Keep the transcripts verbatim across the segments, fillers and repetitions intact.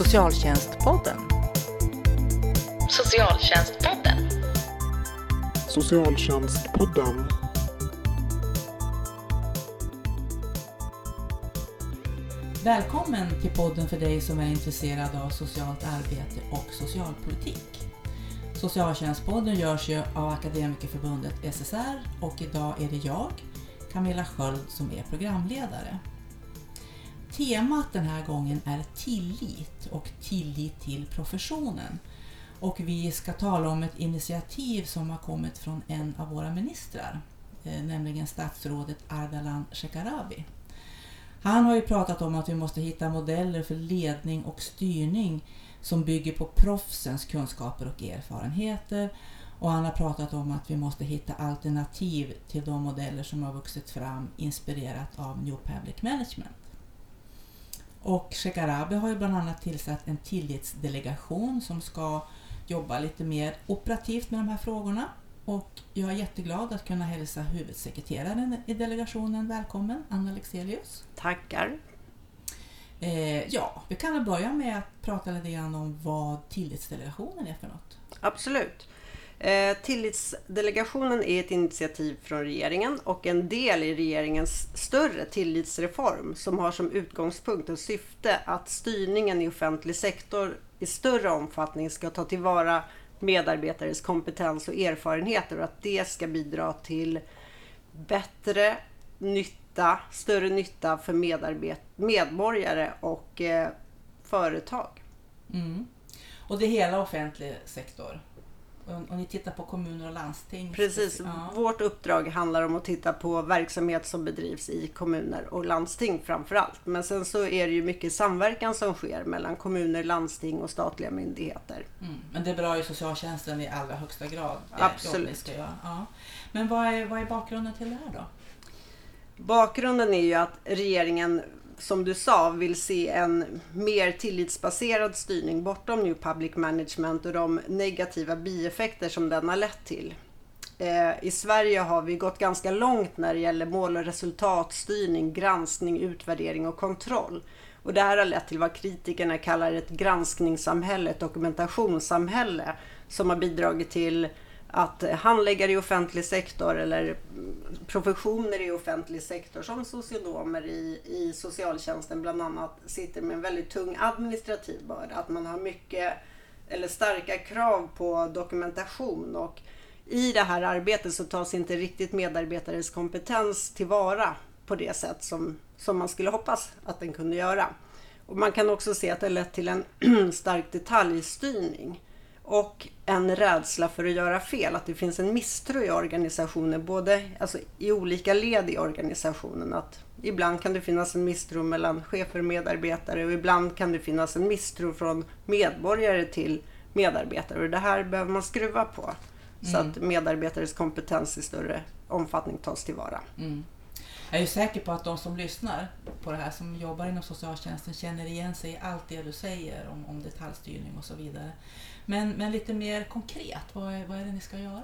Socialtjänstpodden. Socialtjänstpodden. Socialtjänstpodden. Välkommen till podden för dig som är intresserad av socialt arbete och socialpolitik. Socialtjänstpodden görs ju av Akademikerförbundet S S R och idag är det jag, Camilla Sköld, som är programledare. Temat den här gången är tillit och tillit till professionen. Och vi ska tala om ett initiativ som har kommit från en av våra ministrar, nämligen statsrådet Ardalan Shekarabi. Han har ju pratat om att vi måste hitta modeller för ledning och styrning som bygger på proffsens kunskaper och erfarenheter. Och han har pratat om att vi måste hitta alternativ till de modeller som har vuxit fram inspirerat av New Public Management. Och Shekarabi har ju bland annat tillsatt en tillitsdelegation som ska jobba lite mer operativt med de här frågorna. Och jag är jätteglad att kunna hälsa huvudsekreteraren i delegationen välkommen, Anna Lexelius. Tackar. Eh, ja, vi kan väl börja med att prata lite grann om vad Tillitsdelegationen är för något. Absolut. Eh, Tillitsdelegationen är ett initiativ från regeringen och en del i regeringens större tillitsreform som har som utgångspunkt och syfte att styrningen i offentlig sektor i större omfattning ska ta tillvara medarbetares kompetens och erfarenheter och att det ska bidra till bättre nytta, större nytta för medarbet- medborgare och eh, företag. Mm. Och det är hela offentlig sektor. Och ni tittar på kommuner och landsting. Precis, ja. Vårt uppdrag handlar om att titta på verksamhet som bedrivs i kommuner och landsting framför allt. Men sen så är det ju mycket samverkan som sker mellan kommuner, landsting och statliga myndigheter. Mm. Men det berör ju socialtjänsten i allra högsta grad. Absolut. Ja. Men vad är, vad är bakgrunden till det här då? Bakgrunden är ju att regeringen, som du sa, vill se en mer tillitsbaserad styrning bortom New Public Management och de negativa bieffekter som den har lett till. Eh, I Sverige har vi gått ganska långt när det gäller mål- och resultatstyrning, granskning, utvärdering och kontroll. Och det här har lett till vad kritikerna kallar ett granskningssamhälle, ett dokumentationssamhälle som har bidragit till att handläggare i offentlig sektor eller professioner i offentlig sektor som socionomer i, i socialtjänsten bland annat sitter med en väldigt tung administrativ börda. Att man har mycket eller starka krav på dokumentation och i det här arbetet så tas inte riktigt medarbetares kompetens tillvara på det sätt som, som man skulle hoppas att den kunde göra. Och man kan också se att det lett till en stark detaljstyrning. Och en rädsla för att göra fel, att det finns en misstro i organisationen, både alltså, i olika led i organisationen. Att ibland kan det finnas en misstro mellan chefer och medarbetare och ibland kan det finnas en misstro från medborgare till medarbetare. Och det här behöver man skruva på mm. så att medarbetares kompetens i större omfattning tas tillvara. Mm. Jag är ju säker på att de som lyssnar på det här, som jobbar inom socialtjänsten, känner igen sig i allt det du säger om, om detaljstyrning och så vidare. Men, men lite mer konkret, vad är, vad är det ni ska göra?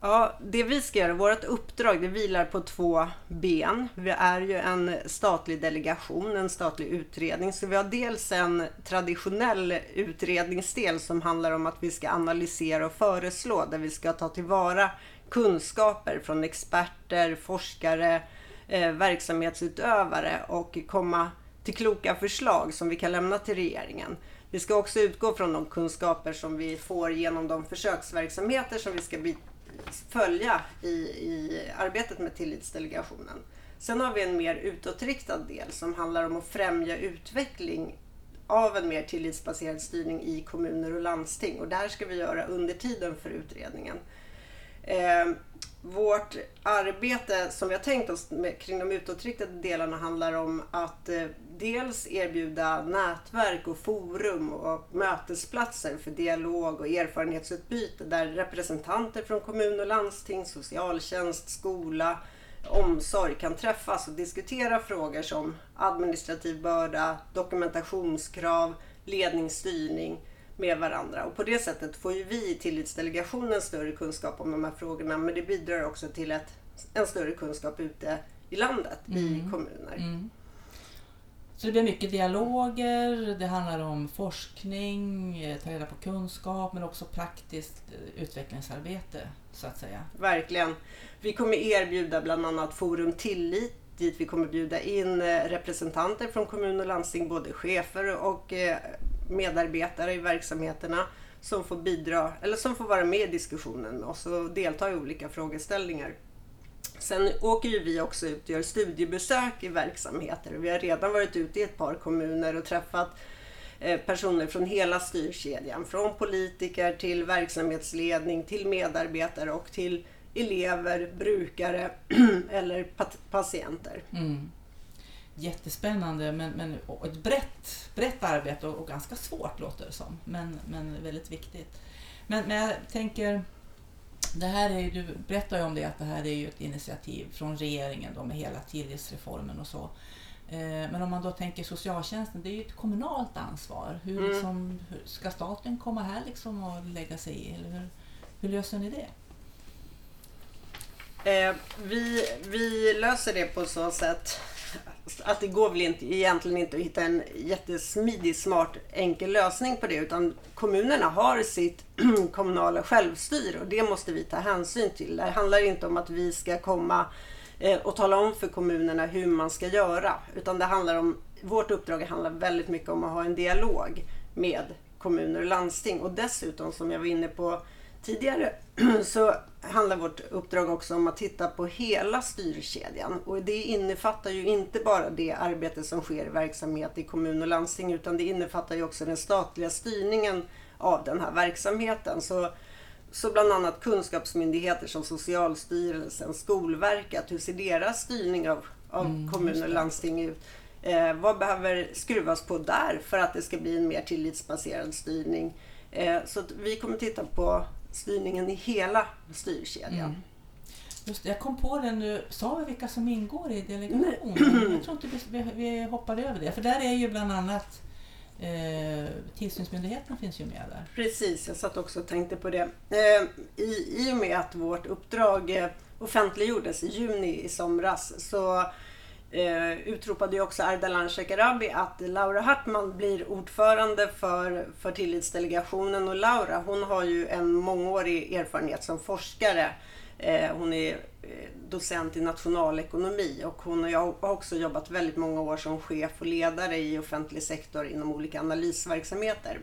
Ja, det vi ska göra, vårt uppdrag, det vilar på två ben. Vi är ju en statlig delegation, en statlig utredning. Så vi har dels en traditionell utredningsdel som handlar om att vi ska analysera och föreslå, där vi ska ta tillvara kunskaper från experter, forskare, eh, verksamhetsutövare och komma till kloka förslag som vi kan lämna till regeringen. Vi ska också utgå från de kunskaper som vi får genom de försöksverksamheter som vi ska bli, följa i, i arbetet med Tillitsdelegationen. Sen har vi en mer utåtriktad del som handlar om att främja utveckling av en mer tillitsbaserad styrning i kommuner och landsting. Och där ska vi göra under tiden för utredningen. Eh, vårt arbete som vi har tänkt oss med, kring de utåtriktade delarna handlar om att eh, dels erbjuda nätverk och forum och mötesplatser för dialog och erfarenhetsutbyte där representanter från kommun och landsting, socialtjänst, skola, omsorg kan träffas och diskutera frågor som administrativ börda, dokumentationskrav, ledningsstyrning med varandra. Och på det sättet får ju vi i Tillitsdelegationen större kunskap om de här frågorna, men det bidrar också till ett, en större kunskap ute i landet, mm. i kommuner. Mm. Så det blir mycket dialoger, det handlar om forskning, ta reda på kunskap men också praktiskt utvecklingsarbete så att säga. Verkligen. Vi kommer erbjuda bland annat Forum Tillit dit vi kommer bjuda in representanter från kommun och landsting, både chefer och medarbetare i verksamheterna som får bidra eller som får vara med i diskussionen och så delta i olika frågeställningar. Sen åker ju vi också ut och gör studiebesök i verksamheter. Vi har redan varit ute i ett par kommuner och träffat personer från hela styrkedjan. Från politiker till verksamhetsledning, till medarbetare och till elever, brukare eller patienter. Mm. Jättespännande men, men ett brett, brett arbete och, och ganska svårt låter det som. Men, men väldigt viktigt. Men, men jag tänker... Det här är, du berättar ju om det, att det här är ju ett initiativ från regeringen då med hela tillitsreformen och så. Men om man då tänker socialtjänsten, det är ju ett kommunalt ansvar. Hur, mm. liksom, hur ska staten komma här liksom och lägga sig i? Eller hur, hur löser ni det? Eh, vi, vi löser det på så sätt att det går väl inte, egentligen inte att hitta en jättesmidig, smart, enkel lösning på det, utan kommunerna har sitt kommunala självstyre och det måste vi ta hänsyn till. Det handlar inte om att vi ska komma och tala om för kommunerna hur man ska göra, utan det handlar om, vårt uppdrag handlar väldigt mycket om att ha en dialog med kommuner och landsting, och dessutom, som jag var inne på tidigare, så handlar vårt uppdrag också om att titta på hela styrkedjan, och det innefattar ju inte bara det arbete som sker i verksamhet i kommun och landsting, utan det innefattar ju också den statliga styrningen av den här verksamheten. Så, så bland annat kunskapsmyndigheter som Socialstyrelsen, Skolverket, hur ser deras styrning av, av mm, kommun och landsting ut? Eh, vad behöver skruvas på där för att det ska bli en mer tillitsbaserad styrning? Eh, så att vi kommer titta på styrningen i hela styrkedjan. Mm. Just det, jag kom på det nu. Sa vi vilka som ingår i delegationen? Jag tror inte vi, vi hoppade över det. För där är ju bland annat eh, tillsynsmyndigheterna finns ju med där. Precis, jag satt också och tänkte på det. Eh, i, I och med att vårt uppdrag eh, offentliggjordes i juni i somras så eh, utropade ju också Ardalan Shekarabi att Laura Hartman blir ordförande för, för Tillitsdelegationen. Och Laura, hon har ju en mångårig erfarenhet som forskare. Eh, hon är docent i nationalekonomi och hon och jag har också jobbat väldigt många år som chef och ledare i offentlig sektor inom olika analysverksamheter.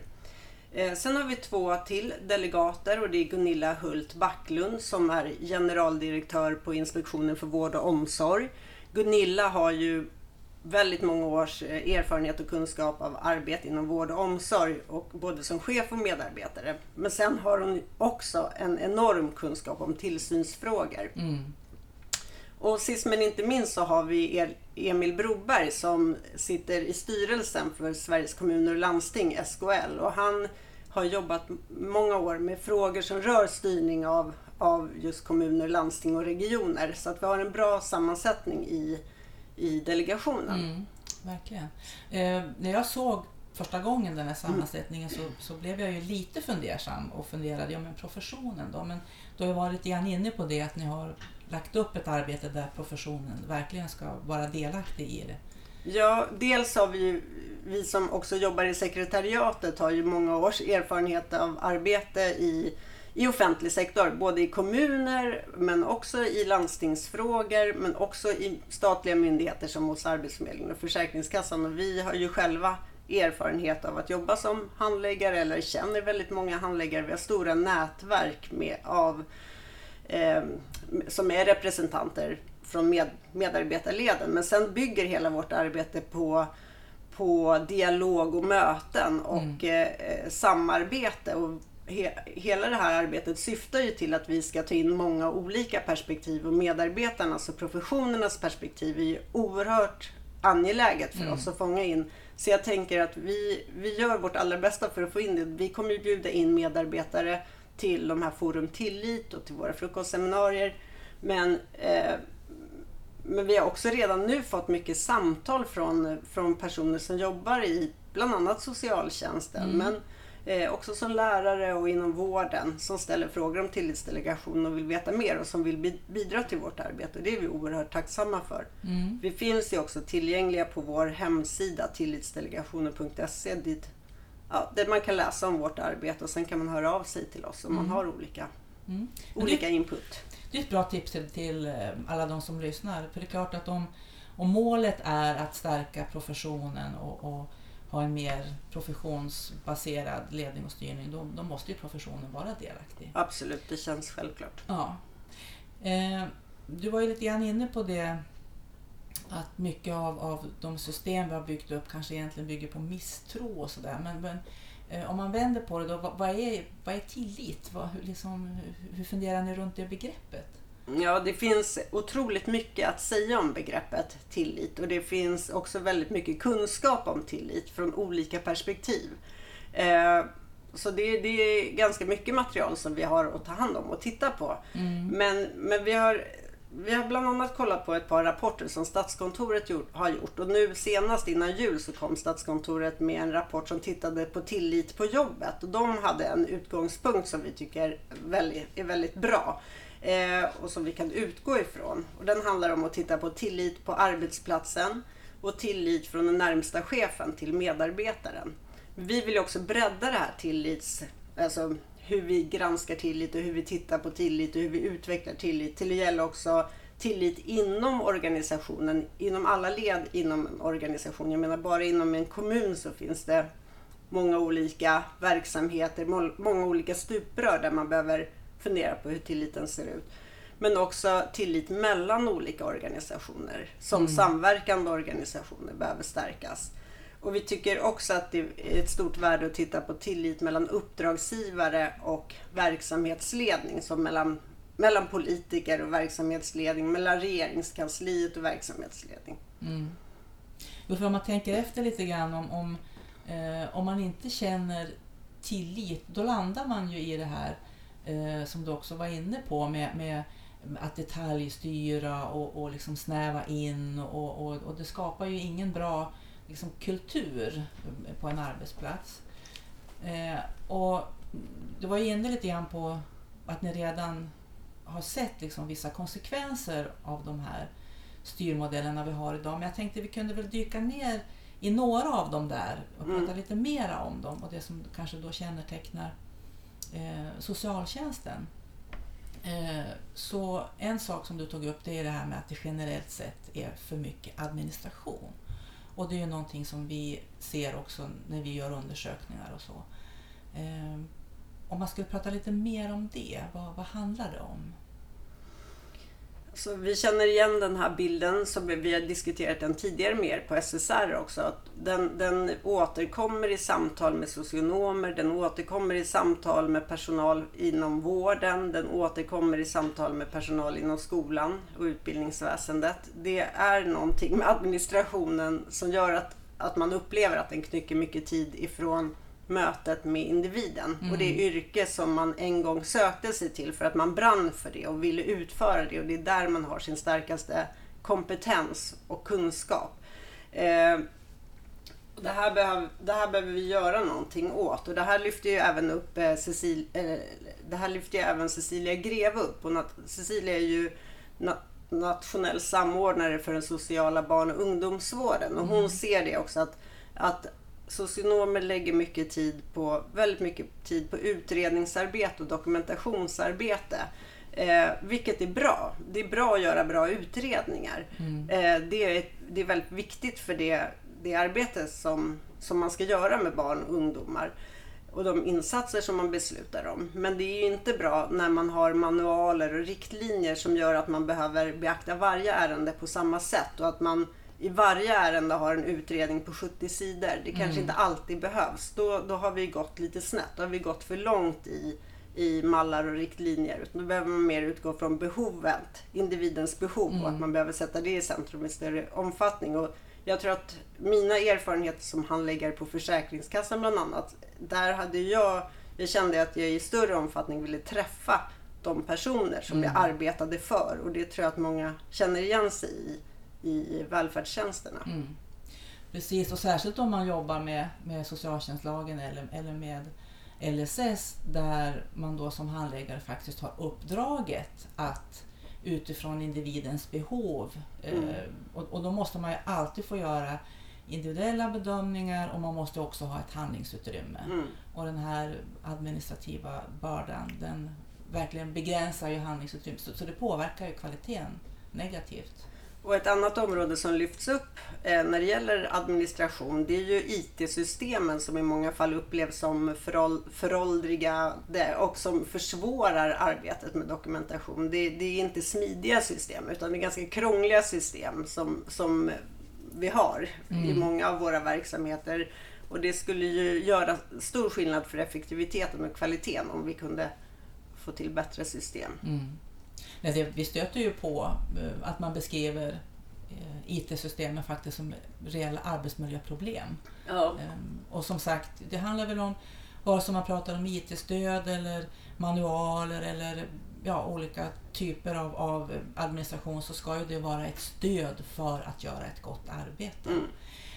Eh, sen har vi två till delegater, och det är Gunilla Hult-Backlund som är generaldirektör på Inspektionen för vård och omsorg. Gunilla har ju väldigt många års erfarenhet och kunskap av arbete inom vård och omsorg, och både som chef och medarbetare. Men sen har hon också en enorm kunskap om tillsynsfrågor. Mm. Och sist men inte minst så har vi Emil Broberg som sitter i styrelsen för Sveriges kommuner och landsting, S K L. Och han har jobbat många år med frågor som rör styrning av av just kommuner, landsting och regioner. Så att vi har en bra sammansättning i, i delegationen. Mm, verkligen. Eh, när jag såg första gången den här sammansättningen så, så blev jag ju lite fundersam och funderade om ja, professionen då. Men då har jag varit igen inne på det att ni har lagt upp ett arbete där professionen verkligen ska vara delaktig i det. Ja, dels har vi ju, vi som också jobbar i sekretariatet har ju många års erfarenhet av arbete i I offentlig sektor, både i kommuner men också i landstingsfrågor men också i statliga myndigheter som hos Arbetsförmedlingen och Försäkringskassan. Och vi har ju själva erfarenhet av att jobba som handläggare eller känner väldigt många handläggare. Vi har stora nätverk med, av, eh, som är representanter från med, medarbetarleden. Men sen bygger hela vårt arbete på på dialog och möten och mm. eh, samarbete. Och hela det här arbetet syftar ju till att vi ska ta in många olika perspektiv, och medarbetarnas och professionernas perspektiv är ju oerhört angeläget för mm. oss att fånga in. Så jag tänker att vi, vi gör vårt allra bästa för att få in det. Vi kommer ju bjuda in medarbetare till de här Forum Tillit och till våra frukostseminarier. Men, eh, men vi har också redan nu fått mycket samtal från, från personer som jobbar i bland annat socialtjänsten. Mm. Men eh, också som lärare och inom vården som ställer frågor om tillitsdelegationen och vill veta mer och som vill bidra till vårt arbete. Och det är vi oerhört tacksamma för. Mm. Vi finns ju också tillgängliga på vår hemsida tillitsdelegationen punkt se dit, ja, där man kan läsa om vårt arbete och sen kan man höra av sig till oss om mm. man har olika, mm. olika det, input. Det är ett bra tips till alla de som lyssnar, för det är klart att om, om målet är att stärka professionen och, och ha en mer professionsbaserad ledning och styrning, då, då måste ju professionen vara delaktig. Absolut, det känns självklart. Ja. Eh, du var ju lite grann inne på det, att mycket av, av de system vi har byggt upp kanske egentligen bygger på misstro och sådär. Men, men eh, om man vänder på det då, vad, vad, är, vad är tillit? Vad, hur, liksom, hur funderar ni runt det begreppet? Ja, det finns otroligt mycket att säga om begreppet tillit. Och det finns också väldigt mycket kunskap om tillit från olika perspektiv. Eh, Så det, det är ganska mycket material som vi har att ta hand om och titta på. Mm. Men, men vi, har, vi har bland annat kollat på ett par rapporter som Statskontoret gjort, har gjort. Och nu senast innan jul så kom Statskontoret med en rapport som tittade på tillit på jobbet. Och de hade en utgångspunkt som vi tycker väldigt, är väldigt bra eh, och som vi kan utgå ifrån. Och den handlar om att titta på tillit på arbetsplatsen och tillit från den närmsta chefen till medarbetaren. Vi vill också bredda det här tillits, alltså hur vi granskar tillit och hur vi tittar på tillit och hur vi utvecklar tillit. Till att gälla också tillit inom organisationen, inom alla led inom en organisation. Jag menar, bara inom en kommun så finns det många olika verksamheter, många olika stuprör där man behöver fundera på hur tilliten ser ut. Men också tillit mellan olika organisationer, som mm. samverkande organisationer behöver stärkas. Och vi tycker också att det är ett stort värde att titta på tillit mellan uppdragsgivare och verksamhetsledning. Som mellan, mellan politiker och verksamhetsledning, mellan regeringskansliet och verksamhetsledning. Mm. För om man tänker efter lite grann, om, om, eh, om man inte känner tillit, då landar man ju i det här eh, som du också var inne på med, med att detaljstyra och, och liksom snäva in. Och, och, och det skapar ju ingen bra... liksom kultur på en arbetsplats. Eh, och du var ju inne lite grann på att ni redan har sett liksom vissa konsekvenser av de här styrmodellerna vi har idag. Men jag tänkte vi kunde väl dyka ner i några av dem där och prata mm. lite mera om dem och det som kanske då kännetecknar eh, socialtjänsten. Eh, så en sak som du tog upp, det är det här med att det generellt sett är för mycket administration. Och det är ju någonting som vi ser också när vi gör undersökningar och så. Eh, om man skulle prata lite mer om det, vad, vad handlar det om? Så vi känner igen den här bilden som vi har diskuterat den tidigare mer på S S R också. Att den, den återkommer i samtal med socionomer, den återkommer i samtal med personal inom vården, den återkommer i samtal med personal inom skolan och utbildningsväsendet. Det är någonting med administrationen som gör att, att man upplever att den knycker mycket tid ifrån mötet med individen mm. och det yrke som man en gång sökte sig till för att man brann för det och ville utföra det, och det är där man har sin starkaste kompetens och kunskap. Eh, och det, här behöv, det här behöver vi göra någonting åt, och det här lyfter ju även upp eh, Cecil, eh, det här lyfter ju även Cecilia Greve upp, och nat- Cecilia är ju nat- nationell samordnare för den sociala barn- och ungdomsvården, och hon mm. ser det också att, att socionomer lägger mycket tid på, väldigt mycket tid på utredningsarbete och dokumentationsarbete. Eh, vilket är bra. Det är bra att göra bra utredningar. Mm. Eh, det, är, det är väldigt viktigt för det, det arbete som, som man ska göra med barn och ungdomar. Och de insatser som man beslutar om. Men det är ju inte bra när man har manualer och riktlinjer som gör att man behöver beakta varje ärende på samma sätt. Och att man i varje ärende har en utredning på sjuttio sidor. Det kanske mm. inte alltid behövs. Då, då har vi gått lite snett. Då har vi gått för långt i, i mallar och riktlinjer. Då behöver man mer utgå från behovet. Individens behov. Mm. Och att man behöver sätta det i centrum i större omfattning. Och jag tror att mina erfarenheter som handläggare på Försäkringskassan bland annat. Där hade jag, jag kände att jag i större omfattning ville träffa de personer som mm. jag arbetade för. Och det tror jag att många känner igen sig i. i välfärdstjänsterna. Mm. Precis, och särskilt om man jobbar med, med socialtjänstlagen eller, eller med L S S där man då som handläggare faktiskt har uppdraget att utifrån individens behov mm. eh, och, och då måste man ju alltid få göra individuella bedömningar och man måste också ha ett handlingsutrymme mm. och den här administrativa bördan den verkligen begränsar ju handlingsutrymmet så, så det påverkar ju kvaliteten negativt. Och ett annat område som lyfts upp eh, när det gäller administration det är ju I T-systemen som i många fall upplevs som förål, föråldriga och som försvårar arbetet med dokumentation. Det, det är inte smidiga system utan det är ganska krångliga system som, som vi har mm. i många av våra verksamheter och det skulle ju göra stor skillnad för effektiviteten och kvaliteten om vi kunde få till bättre system. Mm. Vi stöter ju på att man beskriver I T-systemen faktiskt som reella arbetsmiljöproblem. Ja. Och som sagt, det handlar väl om vare sig man pratar om I T-stöd eller manualer eller ja, olika typer av, av administration så ska ju det vara ett stöd för att göra ett gott arbete. Mm.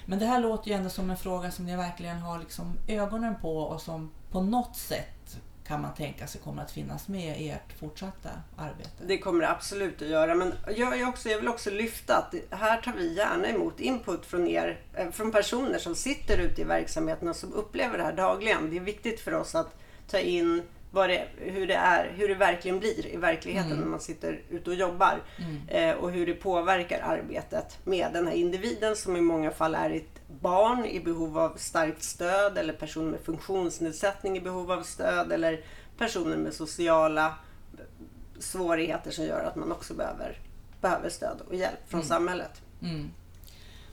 Men det här låter ju ändå som en fråga som ni verkligen har liksom ögonen på och som på något sätt kan man tänka sig kommer att finnas med i ert fortsatta arbete? Det kommer det absolut att göra, men jag, också, jag vill också lyfta att här tar vi gärna emot input från er, från personer som sitter ute i verksamheten och som upplever det här dagligen. Det är viktigt för oss att ta in vad det, hur det är, hur det verkligen blir i verkligheten mm. när man sitter ute och jobbar mm. och hur det påverkar arbetet med den här individen som i många fall är ett barn i behov av starkt stöd eller personer med funktionsnedsättning i behov av stöd eller personer med sociala svårigheter som gör att man också behöver, behöver stöd och hjälp från mm. samhället. Mm.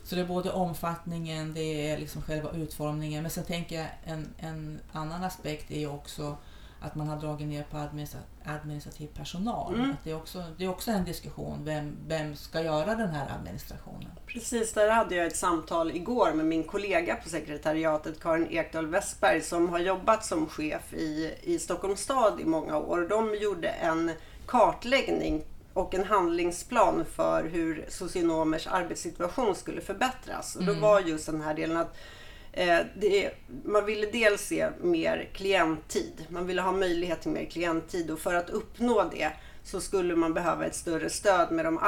Så det är både omfattningen, det är liksom själva utformningen men sen tänker jag en, en annan aspekt är ju också att man har dragit ner på administrativ personal. Mm. Att det, är också, det är också en diskussion. Vem, vem ska göra den här administrationen? Precis, där hade jag ett samtal igår med min kollega på sekretariatet Karin Ekdahl Westberg som har jobbat som chef i, i Stockholms stad i många år. De gjorde en kartläggning och en handlingsplan för hur socionomers arbetssituation skulle förbättras. Och då var just den här delen att Det, man ville dels se mer klienttid. Man ville ha möjlighet till mer klienttid och för att uppnå det så skulle man behöva ett större stöd med de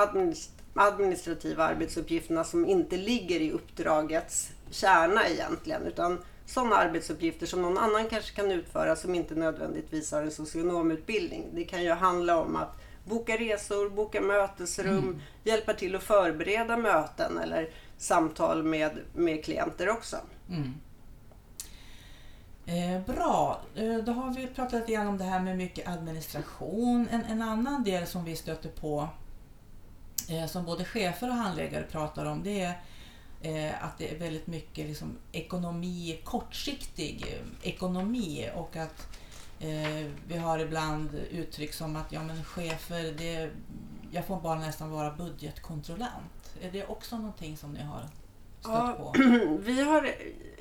administrativa arbetsuppgifterna som inte ligger i uppdragets kärna egentligen utan sådana arbetsuppgifter som någon annan kanske kan utföra som inte nödvändigtvis har en socionomutbildning. Det kan ju handla om att boka resor, boka mötesrum, mm. hjälpa till att förbereda möten eller samtal med, med klienter också. Mm. Eh, bra, eh, då har vi pratat igen om det här med mycket administration. En, en annan del som vi stöter på eh, som både chefer och handläggare pratar om det är eh, att det är väldigt mycket liksom, ekonomi, kortsiktig ekonomi och att eh, vi har ibland uttryck som att ja, men chefer, det, jag får bara nästan vara budgetkontrollant. Är det också någonting som ni har? Ja, vi har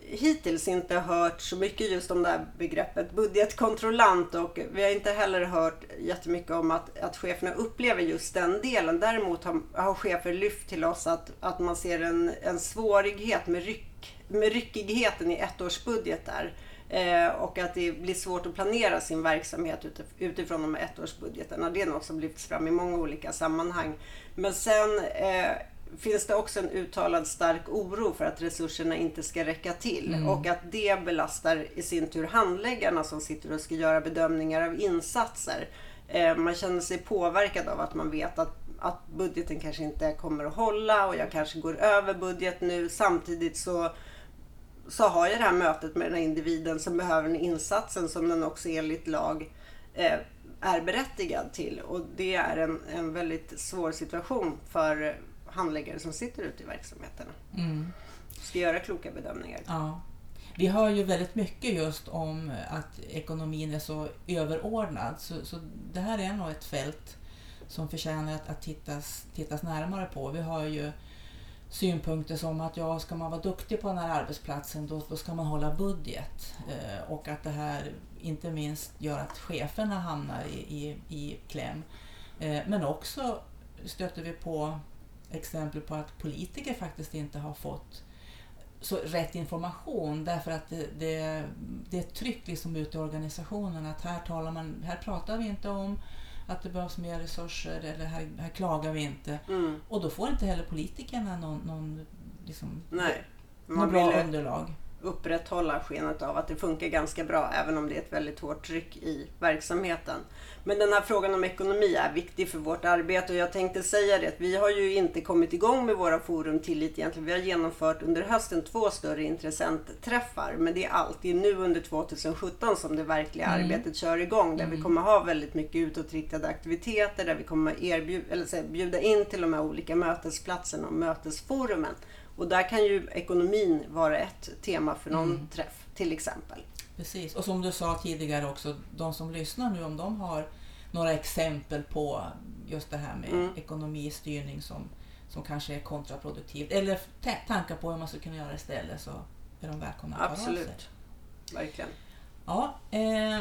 hittills inte hört så mycket just om det här begreppet budgetkontrollant och vi har inte heller hört jättemycket om att, att cheferna upplever just den delen. Däremot har, har chefer lyft till oss att, att man ser en, en svårighet med, ryck, med ryckigheten i ettårsbudgetar eh, och att det blir svårt att planera sin verksamhet utif- utifrån de här ettårsbudgeterna. Det är något som lyfts fram i många olika sammanhang. Men sen... Eh, finns det också en uttalad stark oro för att resurserna inte ska räcka till mm. och att det belastar i sin tur handläggarna som sitter och ska göra bedömningar av insatser. Eh, man känner sig påverkad av att man vet att, att budgeten kanske inte kommer att hålla och jag kanske går över budget nu. Samtidigt så, så har jag det här mötet med den här individen som behöver den insatsen som den också enligt lag eh, är berättigad till och det är en, en väldigt svår situation för handläggare som sitter ute i verksamheterna mm. ska göra kloka bedömningar. Ja. Vi hör ju väldigt mycket just om att ekonomin är så överordnad så, så det här är nog ett fält som förtjänar att, att tittas, tittas närmare på. Vi har ju synpunkter som att ja, ska man vara duktig på den här arbetsplatsen då, då ska man hålla budget eh, och att det här inte minst gör att cheferna hamnar i, i, i kläm eh, men också stöter vi på exempel på att politiker faktiskt inte har fått så rätt information, därför att det, det, det är ett tryck liksom ute i organisationen att här talar man, här pratar vi inte om att det behövs mer resurser, eller här, här klagar vi inte. Mm. Och då får inte heller politikerna någon, någon, liksom, Nej, någon bra underlag. Upprätthålla skenet av att det funkar ganska bra, även om det är ett väldigt hårt tryck i verksamheten. Men den här frågan om ekonomi är viktig för vårt arbete, och jag tänkte säga det att vi har ju inte kommit igång med våra forum tillit egentligen. Vi har genomfört under hösten två större intressentträffar, men det är alltid nu under tjugosjutton som det verkliga mm. arbetet kör igång, där mm. vi kommer ha väldigt mycket utåtriktade aktiviteter, där vi kommer erbjuda, eller säga, bjuda in till de här olika mötesplatserna och mötesforumen. Och där kan ju ekonomin vara ett tema för någon mm. träff till exempel. Precis, och som du sa tidigare också, de som lyssnar nu, om de har några exempel på just det här med mm. ekonomistyrning som, som kanske är kontraproduktivt, eller t- tankar på hur man ska kunna göra istället, så är de välkomna att höra sig. Absolut, verkligen. Ja, eh,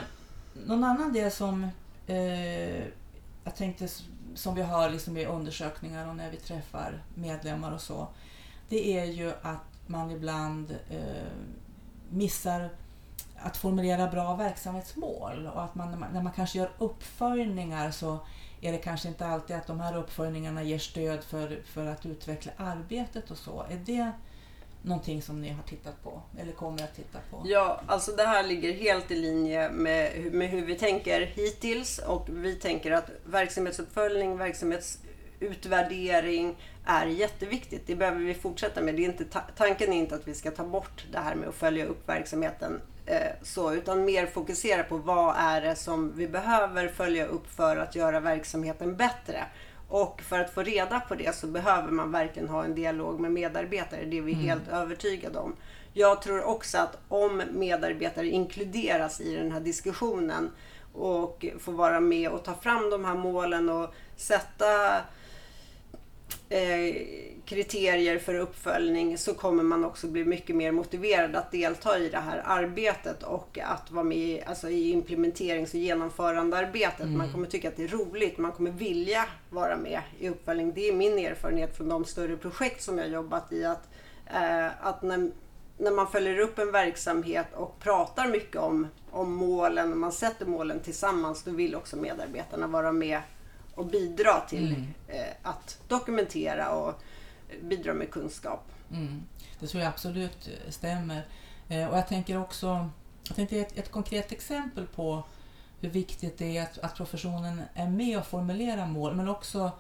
någon annan del som eh, jag tänkte, som vi har liksom i undersökningar och när vi träffar medlemmar och så, det är ju att man ibland eh, missar att formulera bra verksamhetsmål, och att man när, man när man kanske gör uppföljningar, så är det kanske inte alltid att de här uppföljningarna ger stöd för, för att utveckla arbetet och så. Är det någonting som ni har tittat på eller kommer att titta på? Ja, alltså det här ligger helt i linje med, med hur vi tänker hittills, och vi tänker att verksamhetsuppföljning, verksamhets utvärdering är jätteviktigt. Det behöver vi fortsätta med. Det är inte, tanken är inte att vi ska ta bort det här med att följa upp verksamheten eh, så, utan mer fokusera på vad är det som vi behöver följa upp för att göra verksamheten bättre. Och för att få reda på det så behöver man verkligen ha en dialog med medarbetare. Det är vi mm. helt övertygade om. Jag tror också att om medarbetare inkluderas i den här diskussionen och får vara med och ta fram de här målen och sätta kriterier för uppföljning, så kommer man också bli mycket mer motiverad att delta i det här arbetet och att vara med alltså i implementerings- och genomförandearbetet. Mm. Man kommer tycka att det är roligt, man kommer vilja vara med i uppföljning. Det är min erfarenhet från de större projekt som jag jobbat i, att, eh, att när, när man följer upp en verksamhet och pratar mycket om, om målen, och man sätter målen tillsammans, då vill också medarbetarna vara med och bidra till mm. eh, att dokumentera och bidra med kunskap. Mm. Det tror jag absolut stämmer. Eh, och jag tänker också, jag tänkte ett, ett konkret exempel på hur viktigt det är att, att professionen är med och formulerar mål, men också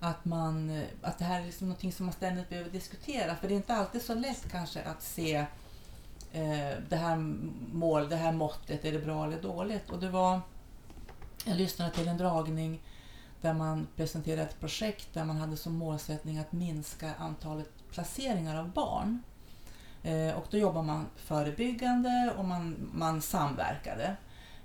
att, man, att det här är liksom någonting som man ständigt behöver diskutera. För det är inte alltid så lätt kanske att se eh, det här mål, det här måttet, är det bra eller dåligt. Och det var, jag lyssnade till en dragning där man presenterade ett projekt där man hade som målsättning att minska antalet placeringar av barn. Eh, och då jobbar man förebyggande och man, man samverkade.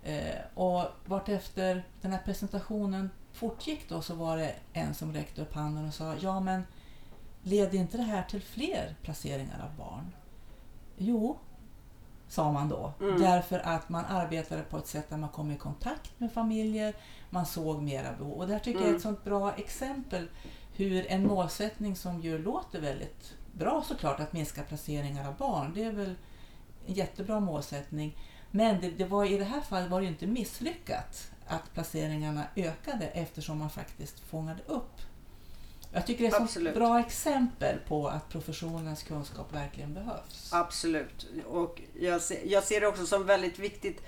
Eh, och vart efter den här presentationen fortgick då, så var det en som räckte upp handen och sa, ja men leder inte det här till fler placeringar av barn? Jo, sa man då. Mm. Därför att man arbetade på ett sätt där man kom i kontakt med familjer, man såg mera behov. Och där tycker mm. jag är ett sånt bra exempel hur en målsättning som ju låter väldigt bra, såklart, att minska placeringar av barn, det är väl en jättebra målsättning. Men det, det var, i det här fallet var det ju inte misslyckat att placeringarna ökade, eftersom man faktiskt fångade upp. Jag tycker det är ett sånt bra exempel på att professionens kunskap verkligen behövs. Absolut. Och jag ser, jag ser det också som väldigt viktigt,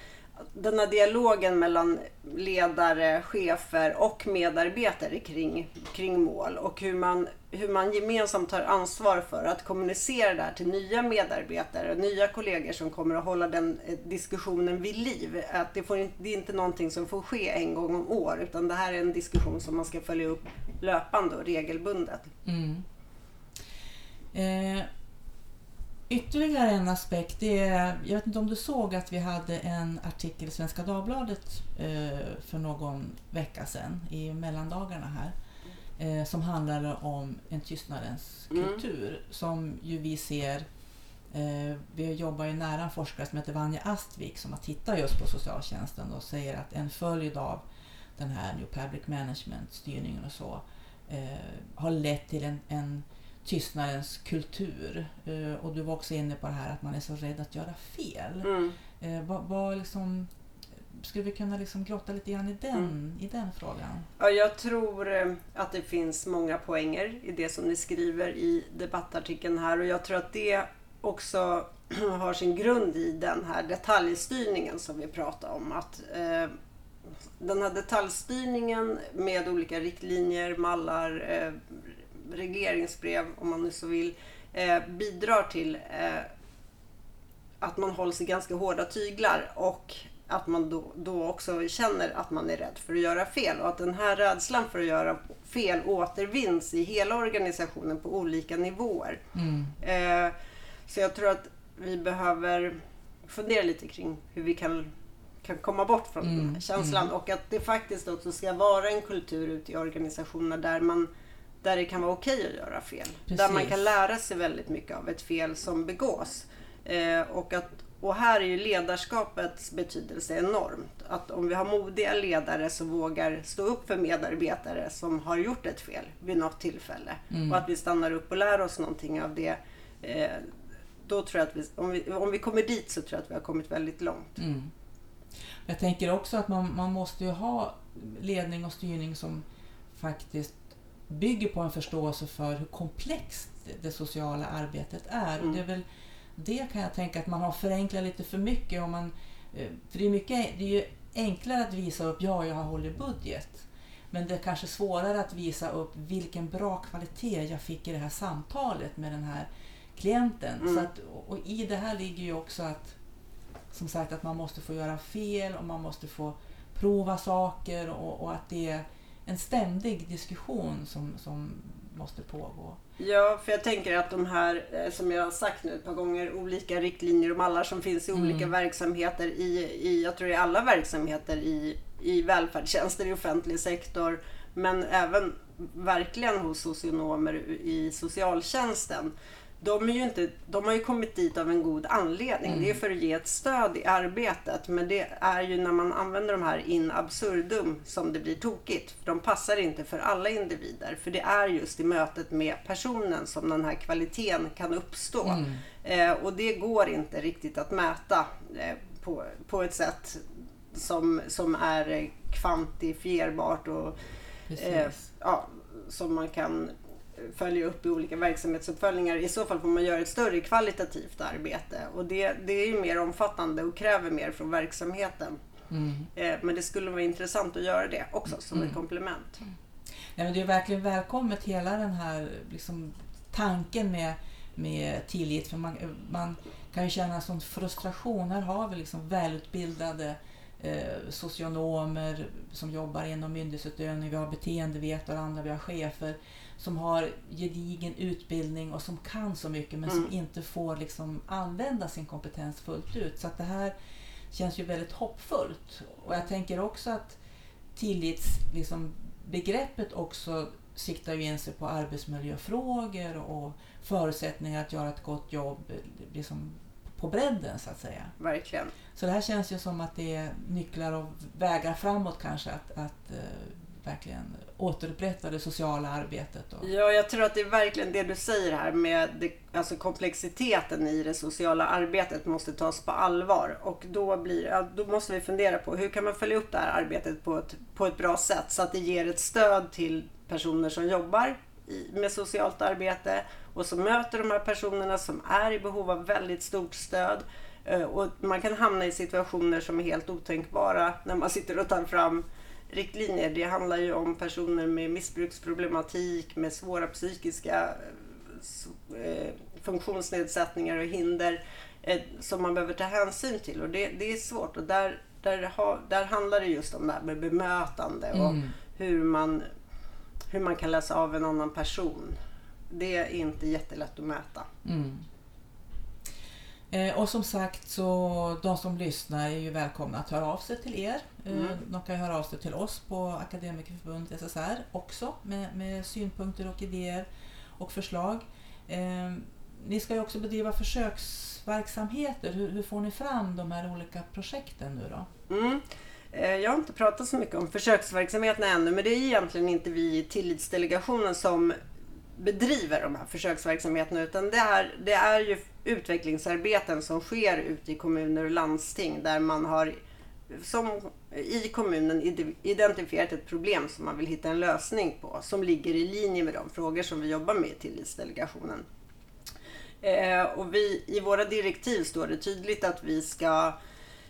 den här dialogen mellan ledare, chefer och medarbetare kring, kring mål, och hur man, hur man gemensamt tar ansvar för att kommunicera det här till nya medarbetare och nya kollegor som kommer att hålla den diskussionen vid liv. Att det, får, det är inte någonting som får ske en gång om år, utan det här är en diskussion som man ska följa upp löpande och regelbundet. Mm. Eh. Ytterligare en aspekt, det är, jag vet inte om du såg att vi hade en artikel i Svenska Dagbladet eh, för någon vecka sedan i mellandagarna här, eh, som handlade om en tystnadens kultur mm. som ju vi ser, eh, vi jobbar ju nära en forskare som heter Vanja Astvik som har tittat just på socialtjänsten och säger att en följd av den här New Public Management styrningen och så eh, har lett till en, en tystnadens kultur. Eh, och du var också inne på det här att man är så rädd att göra fel. Mm. Eh, vad, vad liksom, skulle vi kunna liksom grotta lite grann i den, mm. i den frågan? Ja, jag tror att det finns många poänger i det som ni skriver i debattartikeln här. Och jag tror att det också har sin grund i den här detaljstyrningen som vi pratar om. Att eh, den här detaljstyrningen med olika riktlinjer, mallar, eh, regleringsbrev om man nu så vill, eh, bidrar till eh, att man hålls i ganska hårda tyglar och att man då, då också känner att man är rädd för att göra fel, och att den här rädslan för att göra fel återvinns i hela organisationen på olika nivåer. Mm. Eh, så jag tror att vi behöver fundera lite kring hur vi kan, kan komma bort från mm. den här känslan mm. och att det faktiskt också ska vara en kultur ute i organisationerna där man där det kan vara okej att göra fel. Precis. Där man kan lära sig väldigt mycket av ett fel som begås. Eh, och att Och här är ju ledarskapets betydelse enormt. Att om vi har modiga ledare som vågar stå upp för medarbetare som har gjort ett fel vid något tillfälle. Mm. Och att vi stannar upp och lär oss någonting av det. Eh, då tror jag att vi om, vi, om vi kommer dit så tror jag att vi har kommit väldigt långt. Mm. Jag tänker också att man, man måste ju ha ledning och styrning som faktiskt bygger på en förståelse för hur komplext det sociala arbetet är. Mm. Och det är väl det kan jag tänka att man har förenklat lite för mycket. Om man, för det är, mycket, det är ju enklare att visa upp ja, jag håller budget. Men det är kanske svårare att visa upp vilken bra kvalitet jag fick i det här samtalet med den här klienten. Mm. Så att, och i det här ligger ju också att, som sagt, att man måste få göra fel och man måste få prova saker och, och att det är en ständig diskussion som, som måste pågå. Ja, för jag tänker att de här, som jag har sagt nu ett par gånger, olika riktlinjer och mallar som finns i mm. olika verksamheter, i, i, jag tror i alla verksamheter, i, i välfärdstjänster, i offentlig sektor, men även verkligen hos socionomer i socialtjänsten. De, är ju inte, de har ju kommit dit av en god anledning. Mm. Det är för att ge ett stöd i arbetet. Men det är ju när man använder de här in absurdum som det blir tokigt. För de passar inte för alla individer. För det är just i mötet med personen som den här kvaliteten kan uppstå. Mm. Eh, och det går inte riktigt att mäta eh, på, på ett sätt som, som är kvantifierbart. Och eh, ja, som man kan följa upp i olika verksamhetsuppföljningar. I så fall får man göra ett större kvalitativt arbete, och det, det är ju mer omfattande och kräver mer från verksamheten. Mm. Eh, men det skulle vara intressant att göra det också som mm. ett komplement. Mm. Nej, men det är verkligen välkommet hela den här liksom, tanken med, med tillit, för man, man kan ju känna sån frustration. Här har vi liksom välutbildade eh, socionomer som jobbar inom myndighetsutövning, vi har beteendevetare och andra, vi har chefer som har gedigen utbildning och som kan så mycket, men mm. som inte får liksom använda sin kompetens fullt ut. Så att det här känns ju väldigt hoppfullt. Och jag tänker också att tillitsbegreppet liksom, begreppet också siktar ju in sig på arbetsmiljöfrågor och förutsättningar att göra ett gott jobb liksom, på bredden så att säga. Verkligen. Så det här känns ju som att det är nycklar och vägar framåt kanske att, att verkligen återupprätta det sociala arbetet. Och ja, jag tror att det är verkligen det du säger här med det, alltså komplexiteten i det sociala arbetet måste tas på allvar, och då, blir, då måste vi fundera på hur kan man följa upp det här arbetet på ett, på ett bra sätt så att det ger ett stöd till personer som jobbar i, med socialt arbete och som möter de här personerna som är i behov av väldigt stort stöd. Och man kan hamna i situationer som är helt otänkbara när man sitter och tar fram riktlinjer. Det handlar ju om personer med missbruksproblematik, med svåra psykiska eh, funktionsnedsättningar och hinder eh, som man behöver ta hänsyn till, och det, det är svårt, och där, där, ha, där handlar det just om det här med bemötande och mm. hur, man, hur man kan läsa av en annan person. Det är inte jättelätt att mäta. Mm. Och som sagt, så de som lyssnar är ju välkomna att höra av sig till er. Mm. De kan höra av sig till oss på Akademikerförbundet S S R också med, med synpunkter och idéer och förslag. Eh, ni ska ju också bedriva försöksverksamheter. Hur, hur får ni fram de här olika projekten nu då? Mm. Jag har inte pratat så mycket om försöksverksamheterna ännu, men det är egentligen inte vi i Tillitsdelegationen som bedriver de här försöksverksamheterna, utan det är, det är ju utvecklingsarbeten som sker ute i kommuner och landsting där man har som i kommunen identifierat ett problem som man vill hitta en lösning på som ligger i linje med de frågor som vi jobbar med i Tillitsdelegationen. Eh, och vi, i våra direktiv står det tydligt att vi ska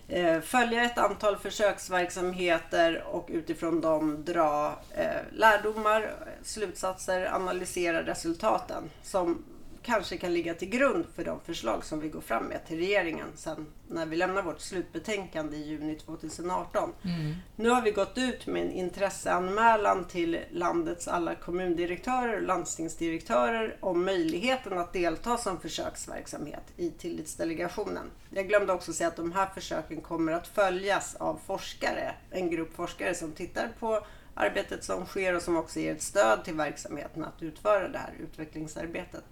eh, följa ett antal försöksverksamheter och utifrån dem dra eh, lärdomar, slutsatser, analysera resultaten som kanske kan ligga till grund för de förslag som vi går fram med till regeringen sen när vi lämnar vårt slutbetänkande i juni tjugo arton. Mm. Nu har vi gått ut med en intresseanmälan till landets alla kommundirektörer och landstingsdirektörer om möjligheten att delta som försöksverksamhet i Tillitsdelegationen. Jag glömde också säga att de här försöken kommer att följas av forskare, en grupp forskare som tittar på arbetet som sker och som också ger ett stöd till verksamheten att utföra det här utvecklingsarbetet.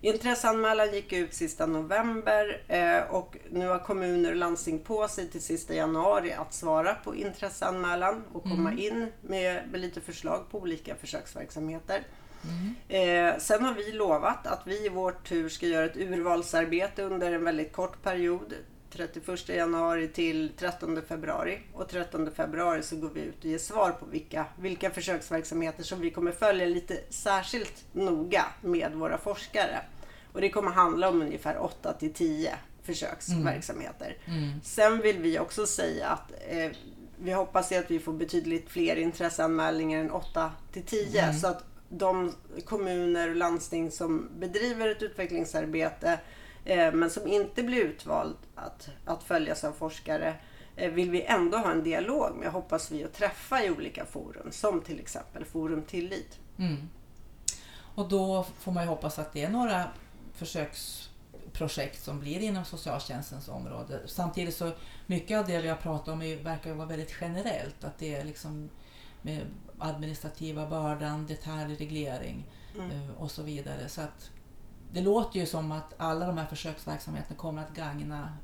Intresseanmälan gick ut sista november och nu har kommuner och landsting på sig till sista januari att svara på intresseanmälan och komma mm. in med, med lite förslag på olika försöksverksamheter. Mm. Sen har vi lovat att vi i vår tur ska göra ett urvalsarbete under en väldigt kort period, trettioförsta januari till trettonde februari, och trettonde februari så går vi ut och ger svar på vilka, vilka försöksverksamheter som vi kommer följa lite särskilt noga med våra forskare, och det kommer handla om ungefär åtta till tio försöksverksamheter. Mm. Mm. Sen vill vi också säga att eh, vi hoppas att vi får betydligt fler intresseanmälningar än åtta till tio mm. så att de kommuner och landsting som bedriver ett utvecklingsarbete men som inte blir utvald att, att följas av forskare vill vi ändå ha en dialog med, hoppas vi, att träffa i olika forum som till exempel Forum Tillit. Mm. Och då får man ju hoppas att det är några försöksprojekt som blir inom socialtjänstens område. Samtidigt så mycket av det jag pratar om är, verkar vara väldigt generellt, att det är liksom med administrativa bördan, detaljreglering mm. och så vidare, så att det låter ju som att alla de här försöksverksamheterna kommer att gagna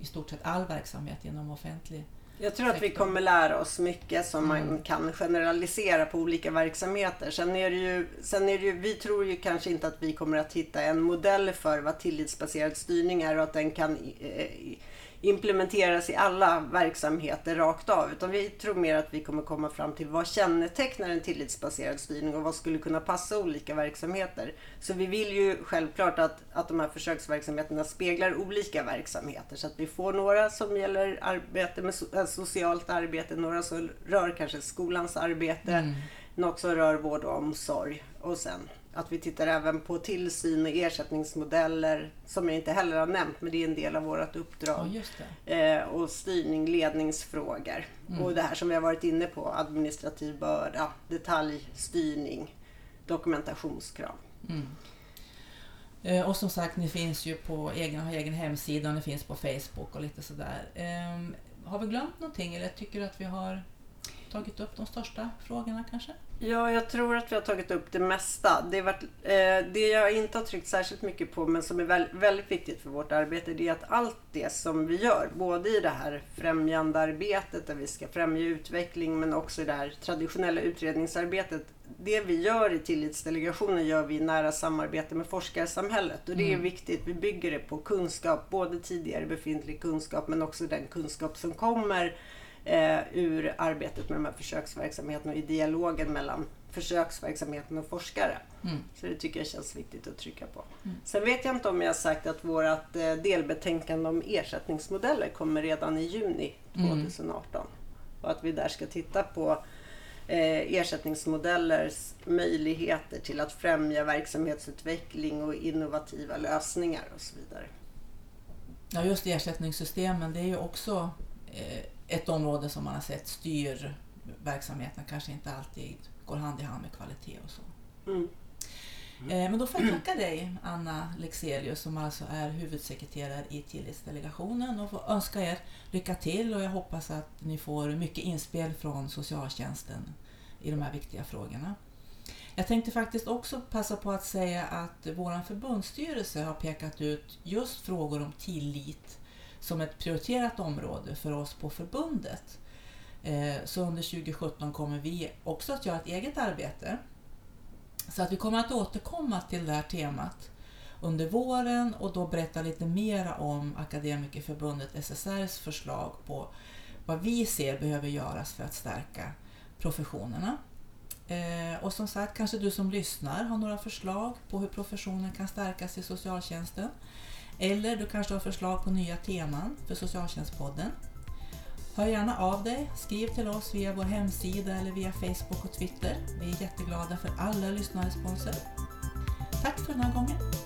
i stort sett all verksamhet inom offentlig Jag tror sektor. Att vi kommer lära oss mycket som mm. man kan generalisera på olika verksamheter. Sen är det ju, sen är det ju, vi tror ju kanske inte att vi kommer att hitta en modell för vad tillitsbaserad styrning är och att den kan eh, implementeras i alla verksamheter rakt av, utan vi tror mer att vi kommer komma fram till vad kännetecknar en tillitsbaserad styrning och vad skulle kunna passa olika verksamheter. Så vi vill ju självklart att, att de här försöksverksamheterna speglar olika verksamheter, så att vi får några som gäller arbete med so- socialt arbete, några som rör kanske skolans arbete, mm. något som rör vård och omsorg, och sen att vi tittar även på tillsyn och ersättningsmodeller som jag inte heller har nämnt, men det är en del av vårt uppdrag. Oh, just det. Eh, och styrning, ledningsfrågor. Mm. Och det här som vi har varit inne på, administrativ börda, detaljstyrning, dokumentationskrav. Mm. Eh, och som sagt, ni finns ju på egen, har egen hemsida och ni finns på Facebook och lite sådär. Eh, har vi glömt någonting, eller tycker du att vi har tagit upp de största frågorna kanske? Ja, jag tror att vi har tagit upp det mesta. Det, varit, eh, det jag inte har tryckt särskilt mycket på, men som är väl, väldigt viktigt för vårt arbete, det är att allt det som vi gör, både i det här främjandearbetet där vi ska främja utveckling, men också i det här traditionella utredningsarbetet, det vi gör i Tillitsdelegationen gör vi i nära samarbete med forskarsamhället, och det är mm. viktigt. Vi bygger det på kunskap, både tidigare befintlig kunskap men också den kunskap som kommer Eh, ur arbetet med de här försöksverksamheten och i dialogen mellan försöksverksamheten och forskare. Mm. Så det tycker jag känns viktigt att trycka på. Mm. Sen vet jag inte om jag har sagt att vårt eh, delbetänkande om ersättningsmodeller kommer redan i juni tjugo arton. Mm. Och att vi där ska titta på eh, ersättningsmodellers möjligheter till att främja verksamhetsutveckling och innovativa lösningar och så vidare. Ja, just ersättningssystemen, det är ju också eh, ett område som man har sett styr verksamheten, kanske inte alltid går hand i hand med kvalitet och så. Mm. Mm. Men då får jag tacka dig, Anna Lexelius, som alltså är huvudsekreterare i Tillitsdelegationen, och får önska er lycka till, och jag hoppas att ni får mycket inspel från socialtjänsten i de här viktiga frågorna. Jag tänkte faktiskt också passa på att säga att vår förbundsstyrelse har pekat ut just frågor om tillit som ett prioriterat område för oss på förbundet. Så under tjugo sjutton kommer vi också att göra ett eget arbete Så att vi kommer att återkomma till det här temat under våren och då berätta lite mera om Akademikerförbundet S S R:s förslag på vad vi ser behöver göras för att stärka professionerna. Eh, och som sagt, kanske du som lyssnar har några förslag på hur professionen kan stärkas i socialtjänsten. Eller du kanske har förslag på nya teman för Socialtjänstpodden. Hör gärna av dig, skriv till oss via vår hemsida eller via Facebook och Twitter. Vi är jätteglada för alla lyssnarresponser. Tack för den här gången!